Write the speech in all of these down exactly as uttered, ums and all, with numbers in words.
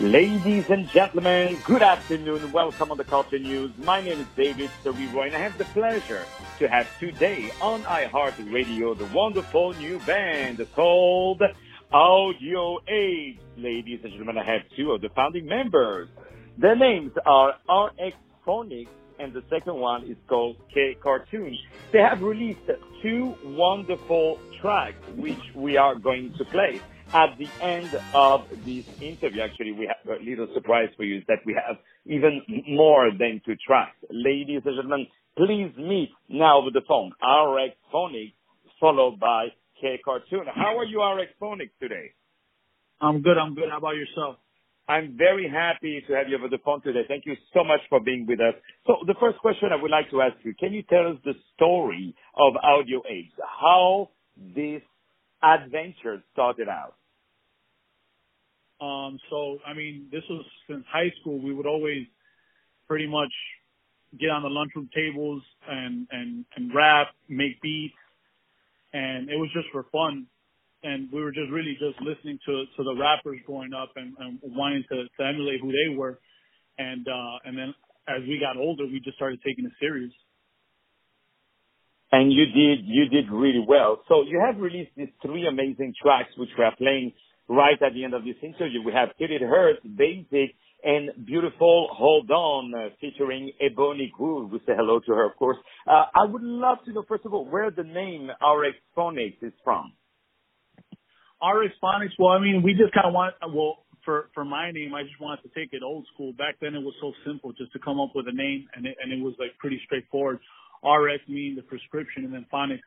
Ladies and gentlemen, good afternoon. Welcome on The Culture News. My name is David Serero, and I have the pleasure to have today on iHeartRadio the wonderful new band called Audio Apes. Ladies and gentlemen, I have two of the founding members. Their names are R X Phonics, and the second one is called K-Cartoon. They have released two wonderful tracks, which we are going to play. At the end of this interview, actually, we have a little surprise for you, is that we have even more than two tracks. Ladies and gentlemen, please meet now over the phone R X Phonics, followed by K-Cartoon. How are you, R X Phonics, today? I'm good, I'm good. How about yourself? I'm very happy to have you over the phone today. Thank you so much for being with us. So the first question I would like to ask you, can you tell us the story of Audio Apes, how this adventure started out? Um, so, I mean, this was since high school. We would always pretty much get on the lunchroom tables and, and, and rap, make beats, and it was just for fun. And we were just really just listening to to the rappers growing up and, and wanting to, to emulate who they were. And uh, and then as we got older, we just started taking it serious. And you did you did really well. So you have released these three amazing tracks, which we are playing right at the end of this interview. We have Hit It Hurts, Basic, and Beautiful Hold On, uh, featuring Ebony Groove. We say hello to her, of course. Uh, I would love to know, first of all, where the name R X Phonics is from. R X Phonics, well, I mean, we just kind of want, well, for, for my name, I just wanted to take it old school. Back then it was so simple just to come up with a name, and it, and it was, like, pretty straightforward. R X meaning the prescription, and then phonics,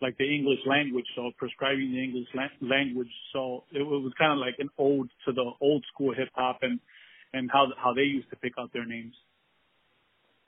like the English language, so prescribing the English la- language. So it, it was kind of like an ode to the old school hip-hop and, and how how they used to pick out their names.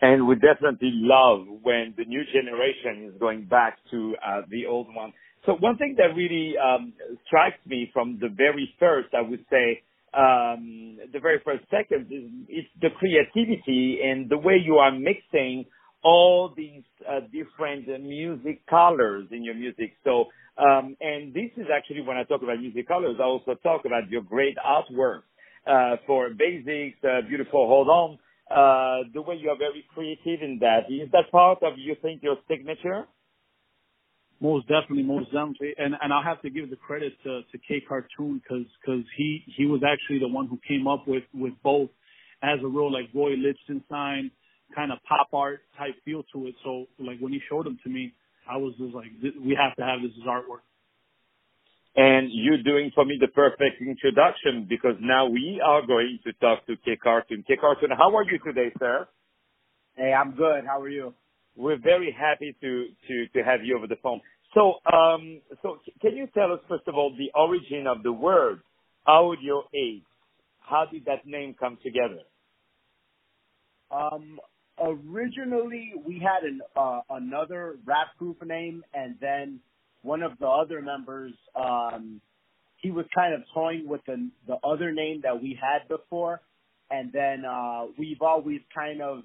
And we definitely love when the new generation is going back to uh, the old one. So one thing that really um, strikes me from the very first, I would say, um, the very first seconds is, is the creativity and the way you are mixing all these uh, different music colors in your music. So, um, and this is actually, when I talk about music colors, I also talk about your great artwork uh, for Basics, uh, Beautiful Hold On, uh, the way you are very creative in that. Is that part of, you think, your signature? Most definitely, most definitely, and and I'll have to give the credit to, to K-Cartoon because because he he was actually the one who came up with with both, as a real like Roy Lichtenstein kind of pop art type feel to it. So like when he showed them to me, I was just like, we have to have this as artwork. And you're doing for me the perfect introduction, because now we are going to talk to K-Cartoon. K-Cartoon, how are you today, sir? Hey, I'm good. How are you? We're very happy to, to, to have you over the phone. So, um, so can you tell us, first of all, the origin of the word Audio Apes? How did that name come together? Um, originally, we had an, uh, another rap group name, and then one of the other members, um, he was kind of toying with the, the other name that we had before, and then uh, we've always kind of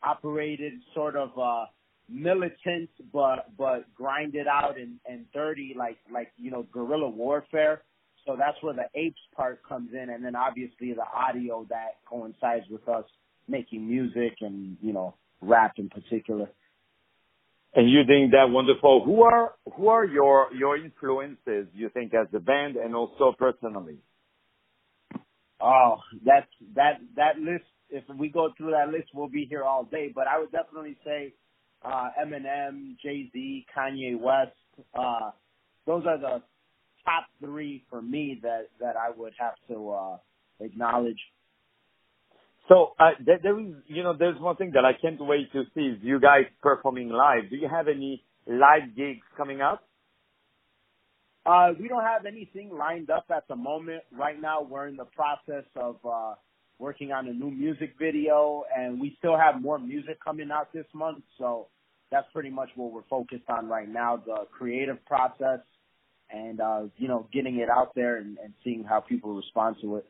operated sort of uh, militant, but but grinded out and, and dirty, like like you know, guerrilla warfare. So that's where the apes part comes in, and then obviously the audio that coincides with us making music and you know rap in particular. And you think that wonderful. Who are who are your your influences, you think, as a band and also personally? Oh, that's that that list. If we go through that list, we'll be here all day. But I would definitely say uh, Eminem, Jay-Z, Kanye West. Uh, those are the top three for me that, that I would have to uh, acknowledge. So uh, there, there is, you know, there's one thing that I can't wait to see is you guys performing live. Do you have any live gigs coming up? Uh, we don't have anything lined up at the moment. Right now, we're in the process of uh, working on a new music video, and we still have more music coming out this month. So that's pretty much what we're focused on right now, the creative process and, uh, you know, getting it out there and, and seeing how people respond to it.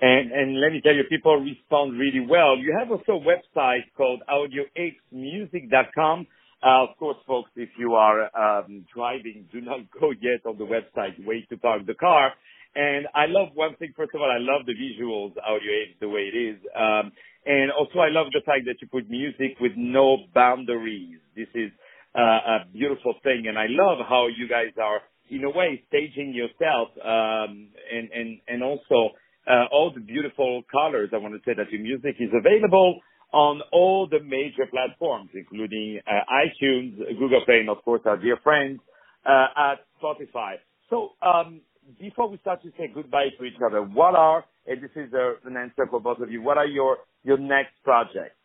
And, and let me tell you, people respond really well. You have also a website called Audio Apes Music dot com. Uh, of course, folks, if you are um, driving, do not go yet on the website. Wait to park the car. And I love one thing. First of all, I love the visuals, Audio Apes, the way it is. Um, and also I love the fact that you put music with no boundaries. This is uh, a beautiful thing. And I love how you guys are, in a way, staging yourself um, and, and, and also uh, all the beautiful colors. I want to say that your music is available on all the major platforms, including uh, iTunes, Google Play, and, of course, our dear friends uh, at Spotify. So um, before we start to say goodbye to each other, what are, and this is a, an answer for both of you, what are your, your next projects,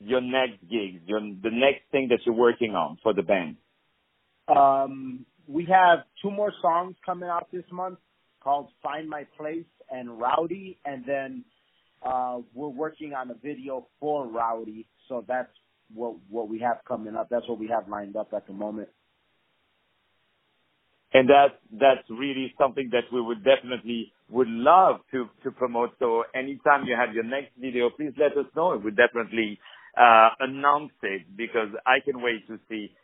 your next gigs, your, the next thing that you're working on for the band? Um, we have two more songs coming out this month called Find My Place and Rowdy, and then Uh, we're working on a video for Rowdy, so that's what what we have coming up. That's what we have lined up at the moment. And that's, that's really something that we would definitely would love to, to promote. So anytime you have your next video, please let us know. It would definitely uh, announce it, because I can wait to see uh,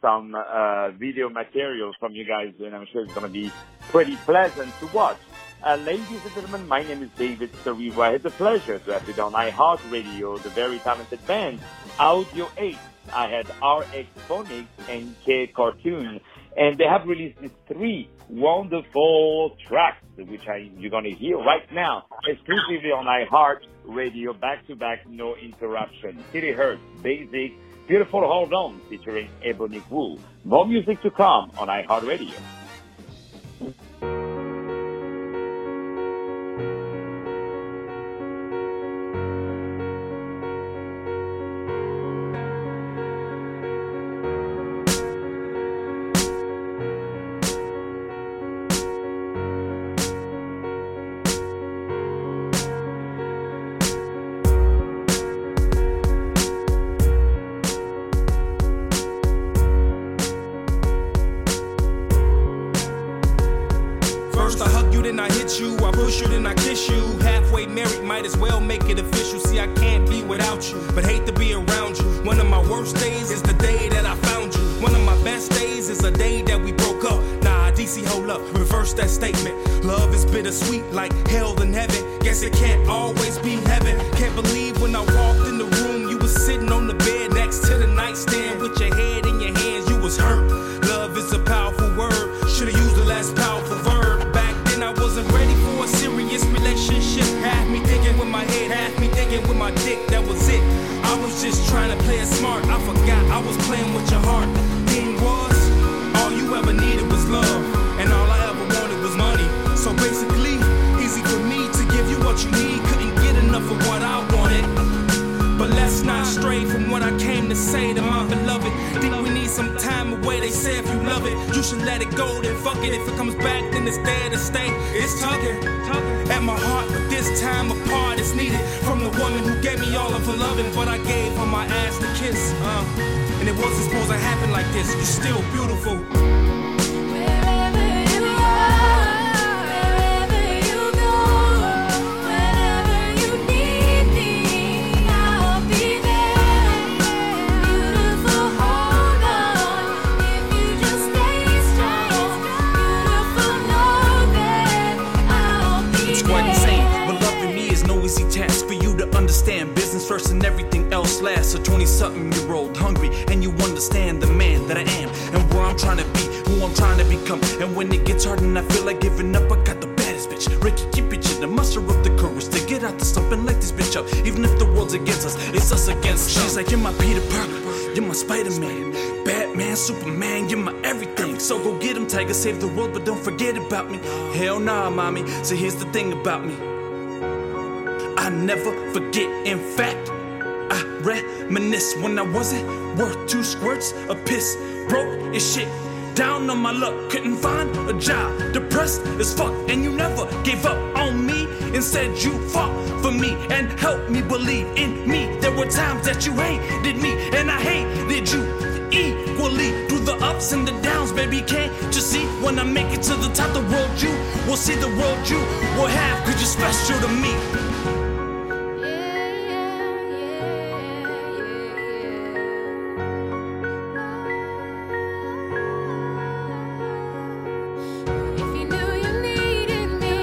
some uh, video material from you guys, and I'm sure it's going to be pretty pleasant to watch. Uh, ladies and gentlemen, my name is David Serero. It's a pleasure to have you on iHeartRadio, the very talented band, Audio Apes. I had R X Phonics and K-Cartoon, and they have released these three wonderful tracks, which I, you're going to hear right now, exclusively on iHeartRadio, back-to-back, no interruption. City Hurts, Basic, Beautiful Hold On, featuring Ebony Groove. More music to come on iHeartRadio. Save the world, but don't forget about me. Hell nah, mommy. So here's the thing about me, I never forget. In fact, I reminisce when I wasn't worth two squirts of piss. Broke as shit, down on my luck, couldn't find a job, depressed as fuck. And you never gave up on me. Instead you fought for me and helped me believe in me. There were times that you hated me and I hated you equally. Through the ups and the downs, baby, can't you see? When I make it to the top, the world you will see, the world you will have, 'cause you're special to me. Yeah, yeah, yeah, yeah. If you knew you needed me.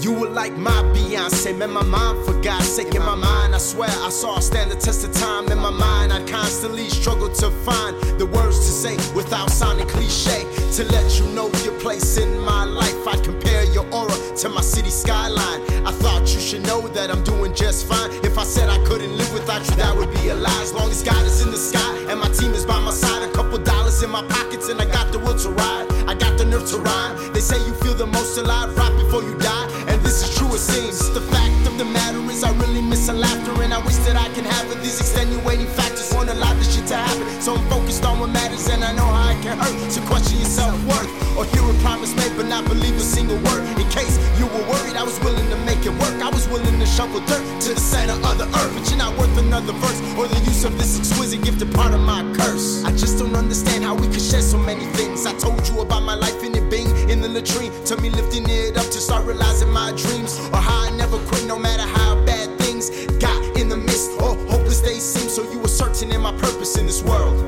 You were like my Beyonce, man, my mom, for God's sake. In my mind, I swear I saw her stand the test of time. In my mind, I constantly struggled to find the words to say without sounding cliche. To let you know your place in my life, I'd compare your aura to my city skyline. I thought you should know that I'm doing just fine. If I said I couldn't live without you, that would be a lie. As long as God is in the sky and my team is by my side, a couple dollars in my pockets and I got the will to ride. I got the nerve to rhyme. They say you feel the most alive right before you die, and this is true, it seems. The fact of the matter is I really miss her laughter, and I wish that I can have it. These extenuating factors want a lot of shit to happen, so I'm focused on what matters, and I know how I can hurt. So question your self-worth, or hear a promise made but not believe a single word. In case you were worried, I was willing to make it work. I was willing to shovel dirt to the center of the earth, but you're not worth another verse or the use of this exquisite gift, a part of my curse. I just don't understand how we could share so many things. I told you about my life and it being in the latrine, to me lifting it up to start realizing my dreams, or how I never quit no matter how bad things got in the midst, or hopeless they seem. So you were certain in my purpose in this world,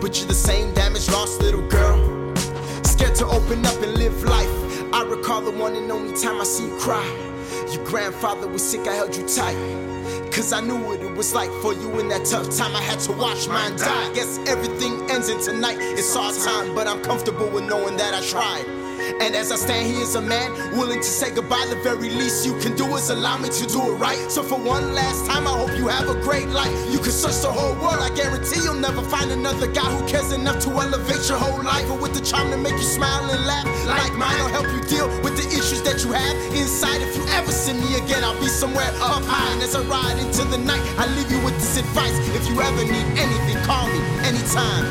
but you're the same damaged, lost little girl, scared to open up and live life. I recall the one and only time I see you cry. Your grandfather was sick, I held you tight, cause I knew what it was like for you in that tough time. I had to watch mine die. Guess everything ends in tonight, it's our time, but I'm comfortable with knowing that I tried. And as I stand here as a man, willing to say goodbye, the very least you can do is allow me to do it right. So for one last time, I hope you have a great life. You can search the whole world, I guarantee you'll never find another guy who cares enough to elevate your whole life, or with the charm to make you smile and laugh. Like mine, I'll help you deal with the issues that you have inside. If you ever see me again, I'll be somewhere up high. And as I ride into the night, I leave you with this advice: if you ever need anything, call me anytime.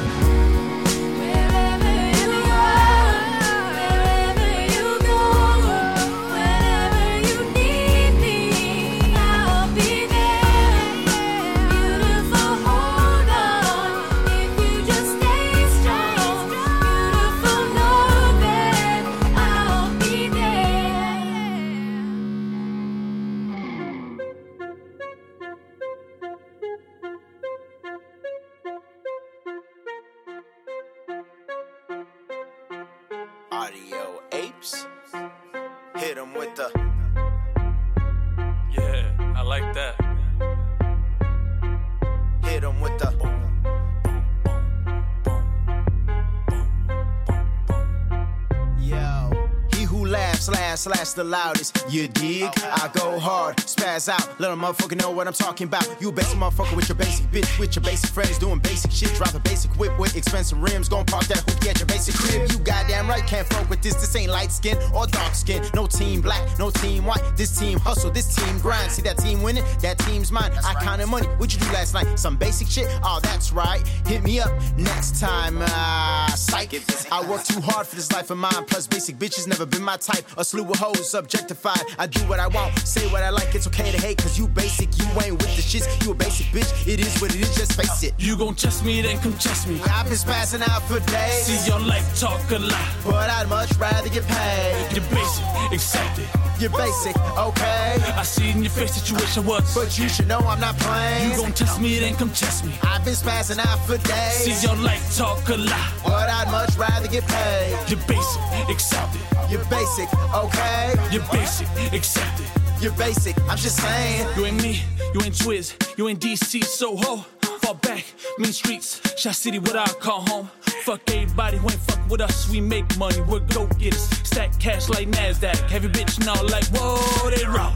Audio Apes, hit 'em with the... Yeah, I like that. Hit 'em with the... Boom, boom, boom, boom, boom, boom, boom. Yo, he who laughs last, laughs the loudest. You dig? Okay. I go hard, spaz out, let a motherfucker know what I'm talking about. You basic motherfucker with your basic bitch, with your basic friends, doing basic shit, driving basic whip with expensive rims, gon' park that hoop at your basic crib. You goddamn right can't fuck with this. This ain't light skin or dark skin. No team black, no team white. This team hustle, this team grind. See that team winning? That team's mine. That's I right. Counted money. What'd you do last night? Some basic shit? Oh, that's right. Hit me up next time. Ah, uh, psych. I work too hard for this life of mine. Plus, basic bitches never been my type. A slew of hoes objectified. I do what I want, say what I like. It's okay to hate, cause you basic. You ain't with the shits. You a basic bitch. It is what it is. Just face it. You gon' chest me, then come chest me. I've been spazzing out for days. See your life talk a lot, but I'd much rather get paid. You're basic, accept it. You're basic, okay. I see in your face that you wish I was, but you should know I'm not playing. You gon' test me, then come test me. I've been spazzing out for days. See your life talk a lot, but I'd much rather get paid. You're basic, accept it. You're basic, okay. You're basic, accept it. You're basic, I'm just saying. You ain't me, you ain't Twiz, you ain't D C, Soho. Fall back, mean streets, Shy City, what I call home. Fuck everybody who ain't fuck with us. We make money, we're go-getters. Stack cash like NASDAQ. Heavy bitch now like, whoa, they wrong.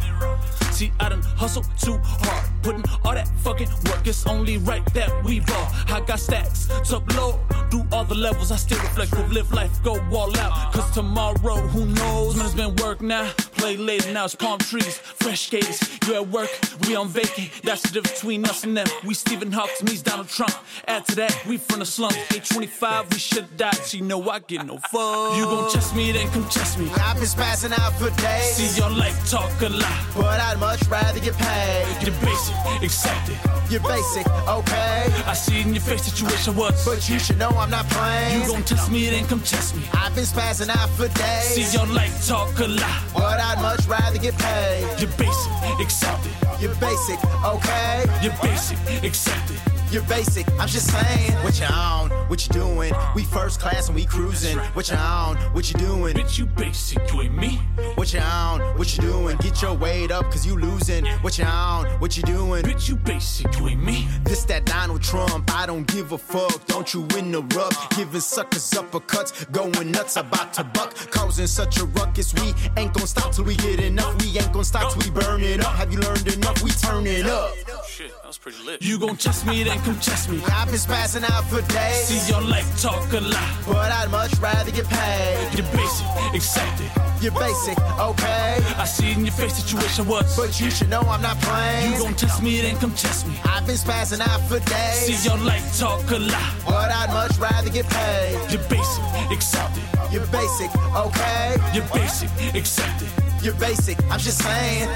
See, I done hustle too hard, putting all that fucking work. It's only right that we ball. I got stacks, top low, through all the levels. I still reflect, we'll live life, go all out. Cause tomorrow, who knows? Man, it's been work now. Play later, now it's palm trees, fresh skaters. You at work, we on vacay. That's the difference between us and them. We Stephen Hawks, me's Donald Trump. Add to that, we from the slums. eight twenty-five, we should die. She know I get no fuck. You gon' chest me, then come chest me. I've been spazzing out for days. See your life talk a lot, but I'd much rather get paid. You're basic, accept it. You're basic, okay. I see in your face that you wish I was, but you should know I'm not playing. You gon' test me, then come test me. I've been spazzing out for days. See your life talk a lot, but I'd much rather get paid. You're basic, accept it. You're basic, okay. You're basic, accept it. You're basic, I'm just saying. What you on, what you doing? We first class and we cruising. What you on, what you doing? Bitch, you basic, you ain't me. What you on, what you doing? Get your weight up, cause you losing. What you on, what you doing? Bitch, you basic, you ain't me. This that Donald Trump, I don't give a fuck. Don't you interrupt. Giving suckers uppercuts, going nuts, about to buck. Causing such a ruckus, we ain't gon' stop till we get enough. We ain't gon' stop till we burn it up. Have you learned enough? We turn it up. Shit, that was pretty lit. You gon' chest me, then come chest me. I've been spazzing out for days. See your life talk a lot, but I'd much rather get paid. You're basic, accept it. You're basic, okay. I see it in your face that you wish I was, but you should know I'm not playing. You gon' chest me, then come chest me. I've been spazzing out for days. See your life talk a lot, but I'd much rather get paid. You're basic, accept it. You're basic, okay. You're basic, accept it. You're basic, I'm just saying.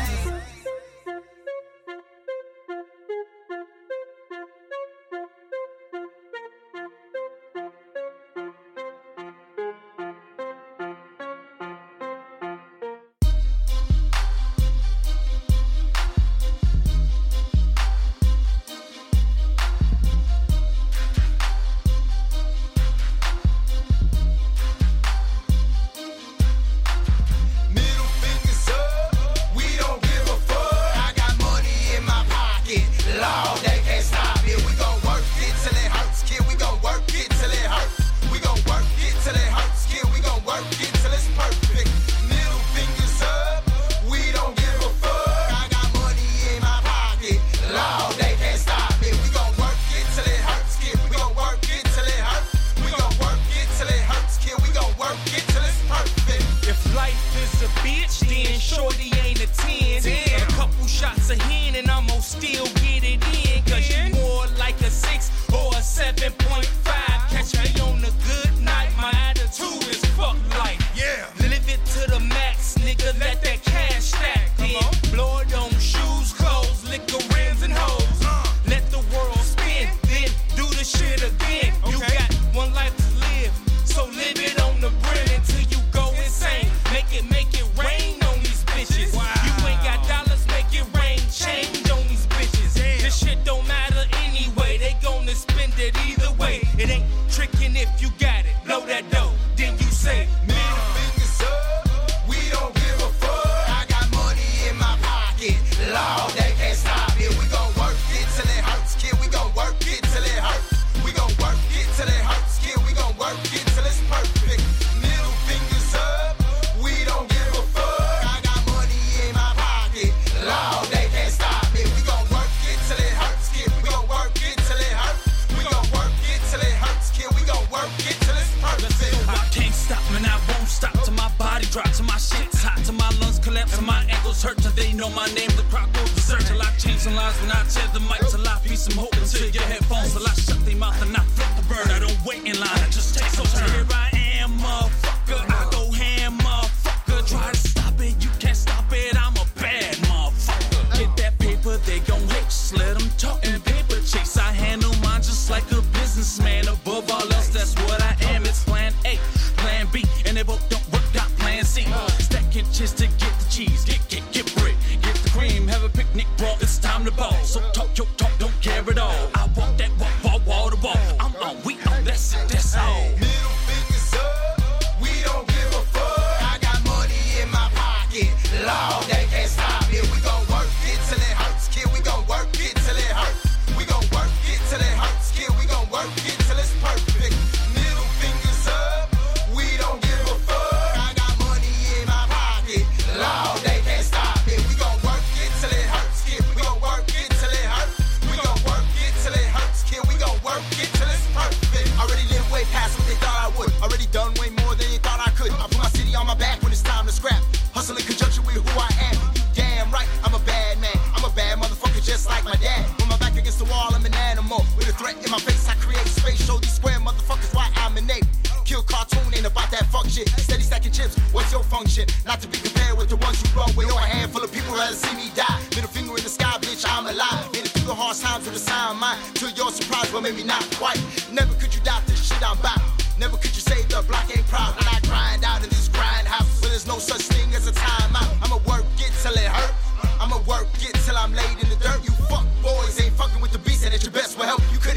Well, help you could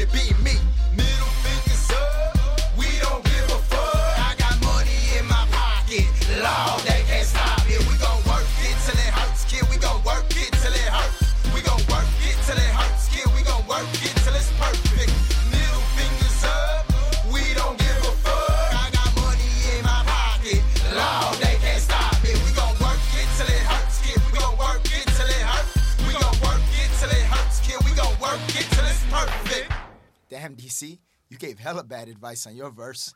Damn, D C, you gave hella bad advice on your verse.